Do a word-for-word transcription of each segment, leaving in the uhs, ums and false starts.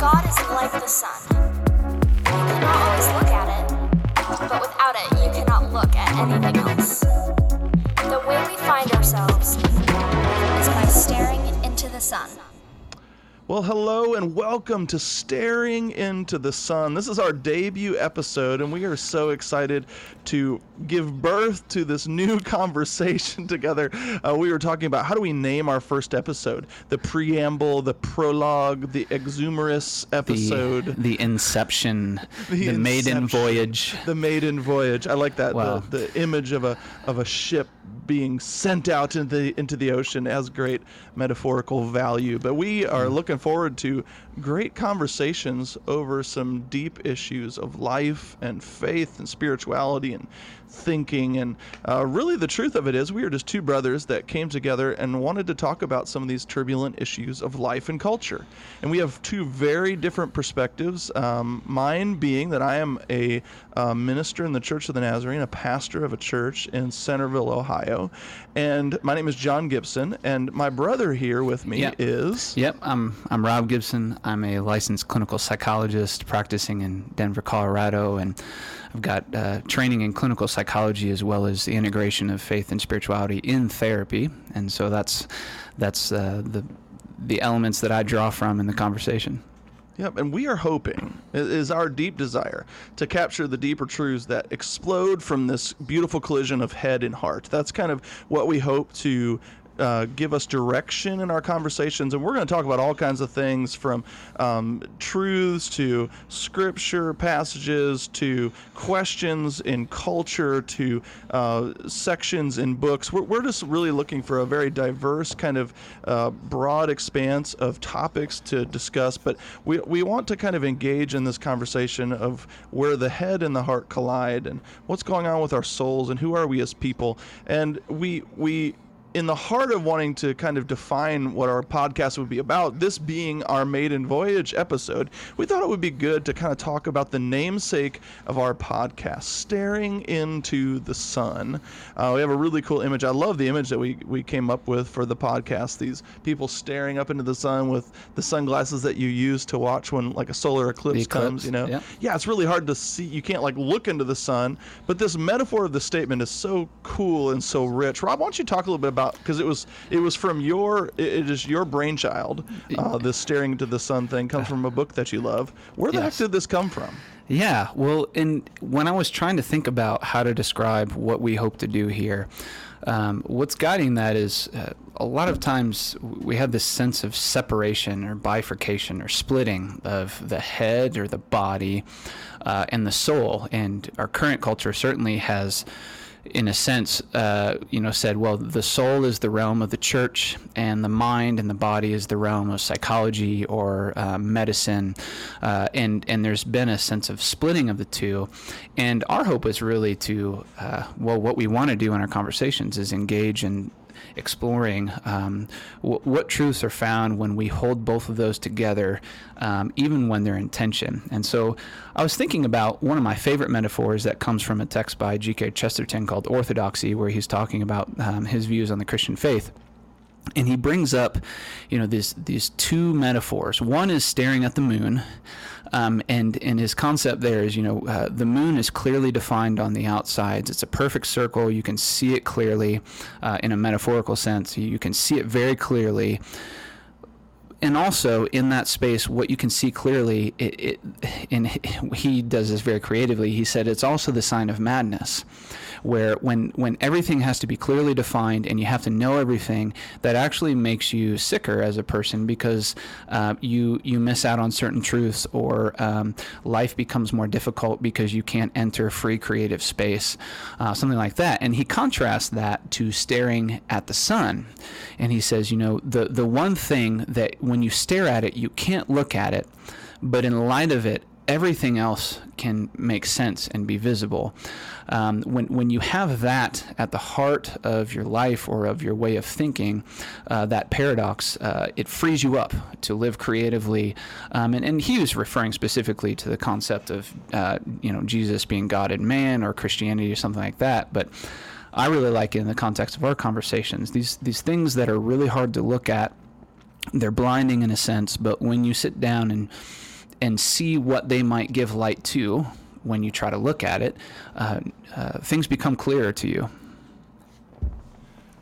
God is like the sun. You cannot always look at it, but without it, you cannot look at anything else. The way we find ourselves is by staring into the sun. Well, hello and welcome to Staring into the Sun. This is our debut episode, and we are so excited to give birth to this new conversation together. Uh, we were talking about how do we name our first episode? The preamble, the prologue, the exumerous episode. The, the inception, the, the inception, maiden voyage. The maiden voyage. I like that. Wow. The, the image of a of a ship being sent out into the, into the ocean has great metaphorical value. But we are mm. looking forward to great conversations over some deep issues of life and faith and spirituality and thinking. And uh, really the truth of it is we are just two brothers that came together and wanted to talk about some of these turbulent issues of life and culture. And we have two very different perspectives, um, mine being that I am a uh, minister in the Church of the Nazarene, a pastor of a church in Centerville, Ohio. And my name is John Gibson, and my brother here with me yep. is... Yep, I'm, I'm Rob Gibson. I'm a licensed clinical psychologist practicing in Denver, Colorado, and I've got uh, training in clinical psychology as well as the integration of faith and spirituality in therapy, and so that's that's uh, the the elements that I draw from in the conversation. Yep, and we are hoping, it is our deep desire, to capture the deeper truths that explode from this beautiful collision of head and heart. That's kind of what we hope to Uh, give us direction in our conversations, and we're going to talk about all kinds of things from um, truths to scripture passages to questions in culture to uh, sections in books. We're, we're just really looking for a very diverse kind of uh, broad expanse of topics to discuss, but we, we want to kind of engage in this conversation of where the head and the heart collide and what's going on with our souls and who are we as people. And we we in the heart of wanting to kind of define what our podcast would be about, this being our maiden voyage episode, we thought it would be good to kind of talk about the namesake of our podcast, Staring into the Sun. Uh, we have a really cool image. I love the image that we, we came up with for the podcast, these people staring up into the sun with the sunglasses that you use to watch when like a solar eclipse, eclipse comes, you know. Yeah. yeah, it's really hard to see. You can't like look into the sun, but this metaphor of the statement is so cool and so rich. Rob, why don't you talk a little bit about because it was it was from your it is your brainchild. Uh, this staring into the sun thing comes from a book that you love. Where the yes. heck did this come from? Yeah, well, and when I was trying to think about how to describe what we hope to do here, um, what's guiding that is uh, a lot of times we have this sense of separation or bifurcation or splitting of the head or the body uh, and the soul, and our current culture certainly has, in a sense, uh, you know, said, well, the soul is the realm of the church, and the mind and the body is the realm of psychology or uh, medicine, uh, and and there's been a sense of splitting of the two. And our hope is really to, uh, well, what we want to do in our conversations is engage in exploring um, w- what truths are found when we hold both of those together, um, even when they're in tension. And so I was thinking about one of my favorite metaphors that comes from a text by G K Chesterton called Orthodoxy, where he's talking about um, his views on the Christian faith. And he brings up, you know, these these two metaphors. One is staring at the moon, um, and and his concept there is, you know, uh, the moon is clearly defined on the outsides. It's a perfect circle. You can see it clearly, uh, in a metaphorical sense. You can see it very clearly. And also in that space, what you can see clearly, it, it, and he does this very creatively, he said it's also the sign of madness, where when, when everything has to be clearly defined and you have to know everything, that actually makes you sicker as a person because uh, you you miss out on certain truths, or um, life becomes more difficult because you can't enter free creative space, uh, something like that. And he contrasts that to staring at the sun. And he says, you know, the, the one thing that when you stare at it, you can't look at it, but in light of it, everything else can make sense and be visible. Um, when when you have that at the heart of your life or of your way of thinking, uh, that paradox, uh, it frees you up to live creatively. Um, and, and he was referring specifically to the concept of uh, you know, Jesus being God and man, or Christianity or something like that. But I really like it in the context of our conversations. These these things that are really hard to look at, they're blinding in a sense, but when you sit down and and see what they might give light to, when you try to look at it, uh, uh, things become clearer to you.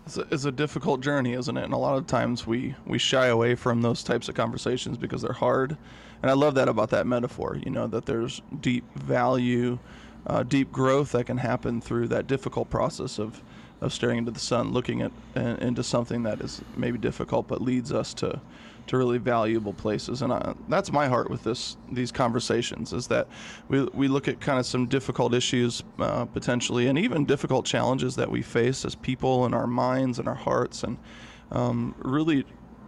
It's a, it's a difficult journey, isn't it? And a lot of times we, we shy away from those types of conversations because they're hard. And I love that about that metaphor, you know, that there's deep value, uh, deep growth that can happen through that difficult process of, of staring into the sun, looking at uh, into something that is maybe difficult but leads us to to really valuable places. And I, that's my heart with this these conversations, is that we we look at kind of some difficult issues uh, potentially, and even difficult challenges that we face as people in our minds and our hearts, and um, really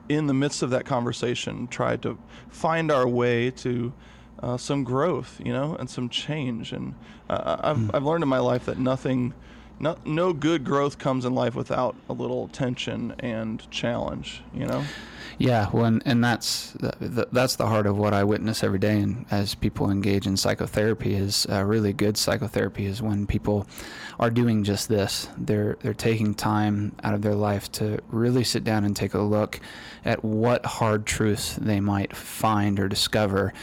in the midst of that conversation try to find our way to uh, some growth, you know, and some change. And uh, I've, mm. I've learned in my life that nothing No, no good growth comes in life without a little tension and challenge, you know? Yeah, well, and, and that's the, that's the heart of what I witness every day, and as people engage in psychotherapy, is uh, really good psychotherapy is when people are doing just this. They're they're taking time out of their life to really sit down and take a look at what hard truths they might find or discover.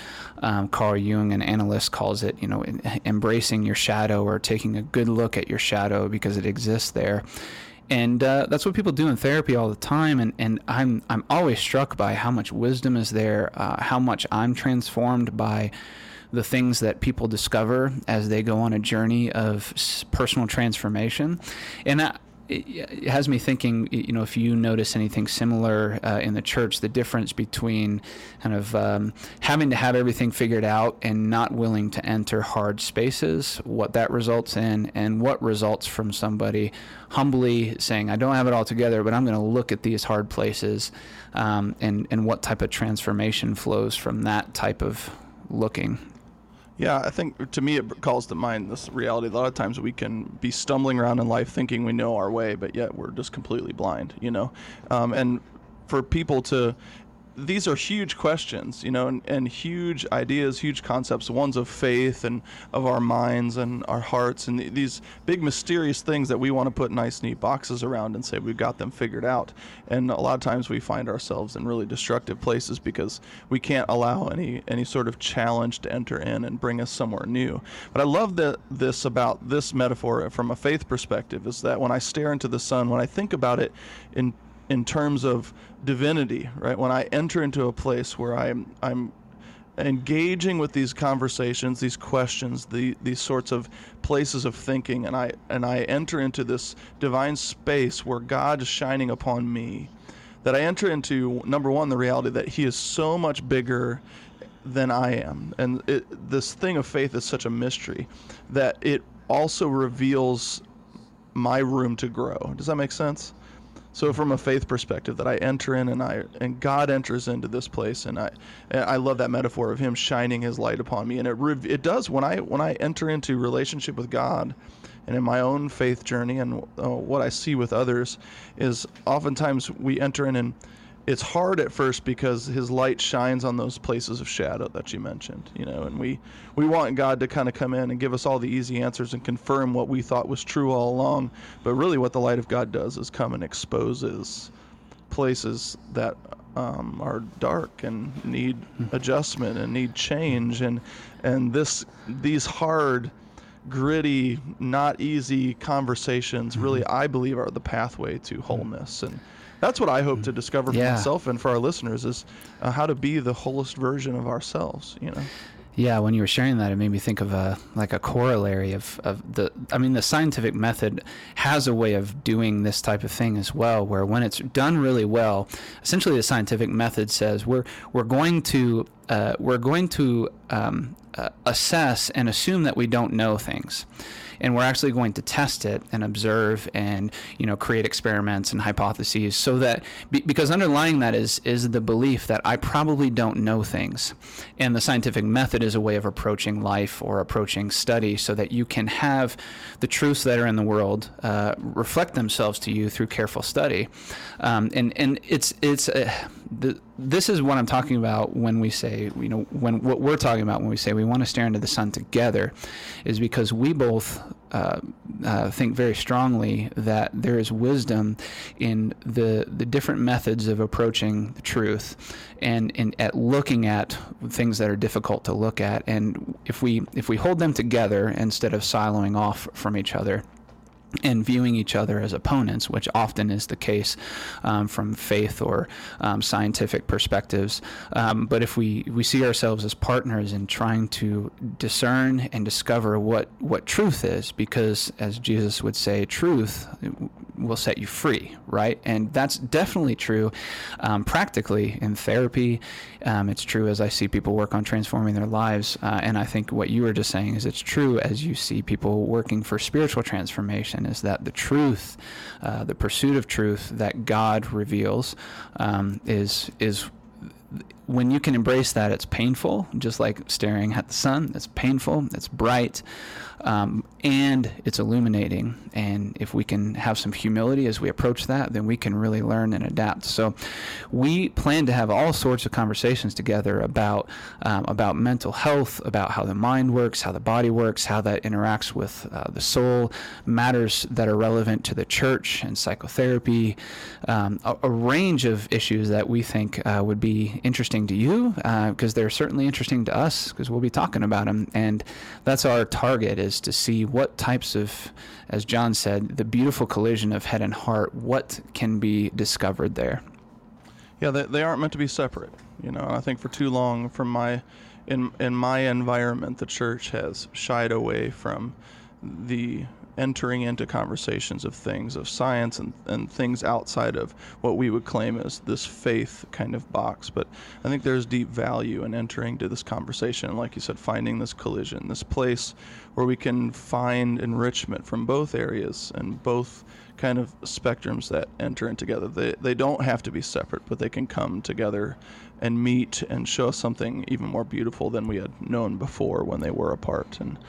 Um, Carl Jung, an analyst, calls it, you know, embracing your shadow, or taking a good look at your shadow because it exists there. And uh, that's what people do in therapy all the time, and, and I'm I'm always struck by how much wisdom is there, uh, how much I'm transformed by the things that people discover as they go on a journey of personal transformation. And I, it has me thinking, you know, if you notice anything similar uh, in the church, the difference between kind of um, having to have everything figured out and not willing to enter hard spaces, what that results in, and what results from somebody humbly saying, I don't have it all together, but I'm going to look at these hard places, um, and, and what type of transformation flows from that type of looking. Yeah, I think to me it calls to mind this reality. A lot of times we can be stumbling around in life thinking we know our way, but yet we're just completely blind, you know? Um, and for people to, these are huge questions, you know, and, and huge ideas, huge concepts, ones of faith and of our minds and our hearts, and th- these big mysterious things that we want to put nice, neat boxes around and say we've got them figured out. And a lot of times we find ourselves in really destructive places because we can't allow any, any sort of challenge to enter in and bring us somewhere new. But I love the, this about this metaphor from a faith perspective, is that when I stare into the sun, when I think about it in in terms of divinity, right? When I enter into a place where I'm I'm engaging with these conversations, these questions, the, these sorts of places of thinking, and I and I enter into this divine space where God is shining upon me, that I enter into, number one, the reality that He is so much bigger than I am. And it, this thing of faith is such a mystery that it also reveals my room to grow. Does that make sense? So from a faith perspective, that I enter in and I and God enters into this place, and I and I love that metaphor of Him shining His light upon me, and it it does when I when I enter into relationship with God, and in my own faith journey, and uh, what I see with others is oftentimes we enter in, and it's hard at first because His light shines on those places of shadow that you mentioned, you know, and we, we want God to kind of come in and give us all the easy answers and confirm what we thought was true all along. But really what the light of God does is come and exposes places that um, are dark and need adjustment and need change. And, and this, these hard, gritty, not easy conversations really, I believe, are the pathway to wholeness. And that's what I hope to discover for yeah. myself and for our listeners, is uh, how to be the wholest version of ourselves, you know? Yeah, when you were sharing that, it made me think of a like a corollary of, of the, I mean, the scientific method has a way of doing this type of thing as well, where when it's done really well, essentially the scientific method says we're we're going to uh, we're going to um, uh, assess and assume that we don't know things, and we're actually going to test it and observe and, you know, create experiments and hypotheses, so that because underlying that is is the belief that I probably don't know things, and the scientific method is a way of approaching life or approaching study so that you can have the truths that are in the world uh, reflect themselves to you through careful study, um, and and it's it's uh, the, this is what I'm talking about when we say, you know, when what we're talking about when we say we want to stare into the sun together, is because we both Uh, uh, think very strongly that there is wisdom in the the different methods of approaching the truth, and in at looking at things that are difficult to look at. And if we if we hold them together instead of siloing off from each other and viewing each other as opponents, which often is the case um, from faith or um, scientific perspectives. Um, but if we, we see ourselves as partners in trying to discern and discover what, what truth is, because as Jesus would say, truth will set you free, right? And that's definitely true um, practically in therapy. Um, it's true as I see people work on transforming their lives. Uh, and I think what you were just saying is it's true as you see people working for spiritual transformation, is that the truth, uh, the pursuit of truth that God reveals, um, is is when you can embrace that, it's painful, just like staring at the sun. It's painful, it's bright, um, and it's illuminating. And if we can have some humility as we approach that, then we can really learn and adapt. So we plan to have all sorts of conversations together about um, about mental health, about how the mind works, how the body works, how that interacts with uh, the soul, matters that are relevant to the church and psychotherapy, um, a, a range of issues that we think uh, would be interesting to you, because uh, they're certainly interesting to us, because we'll be talking about them. And that's our target, is to see what types of, as John said, the beautiful collision of head and heart, what can be discovered there. Yeah, they, they aren't meant to be separate, you know. And I think for too long, from my in in my environment, the church has shied away from the entering into conversations of things of science and, and things outside of what we would claim as this faith kind of box. But I think there's deep value in entering to this conversation, and like you said, finding this collision, this place where we can find enrichment from both areas and both kind of spectrums that enter in together. They they don't have to be separate, but they can come together and meet and show us something even more beautiful than we had known before when they were apart. And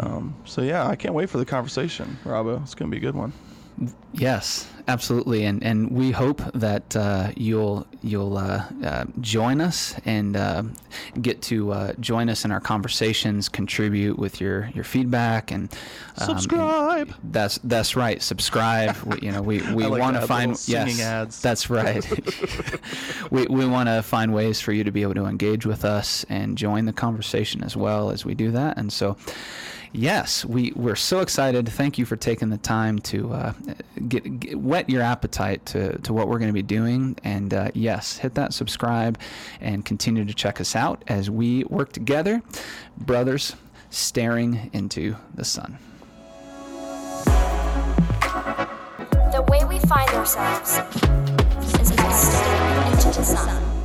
Um, so, yeah, I can't wait for the conversation, Robbo. It's going to be a good one. Yes, absolutely. And and we hope that uh, you'll you'll uh, uh, join us and uh, get to uh, join us in our conversations, contribute with your, your feedback, and um, subscribe. And that's that's right. Subscribe. we, you know, we, we like want to find yes, ads. That's right. we we want to find ways for you to be able to engage with us and join the conversation as well as we do that. And so, yes, we, we're so excited. Thank you for taking the time to uh, get, get whet your appetite to, to what we're going to be doing. And uh, yes, hit that subscribe and continue to check us out as we work together, brothers staring into the sun. The way we find ourselves is staring into the sun.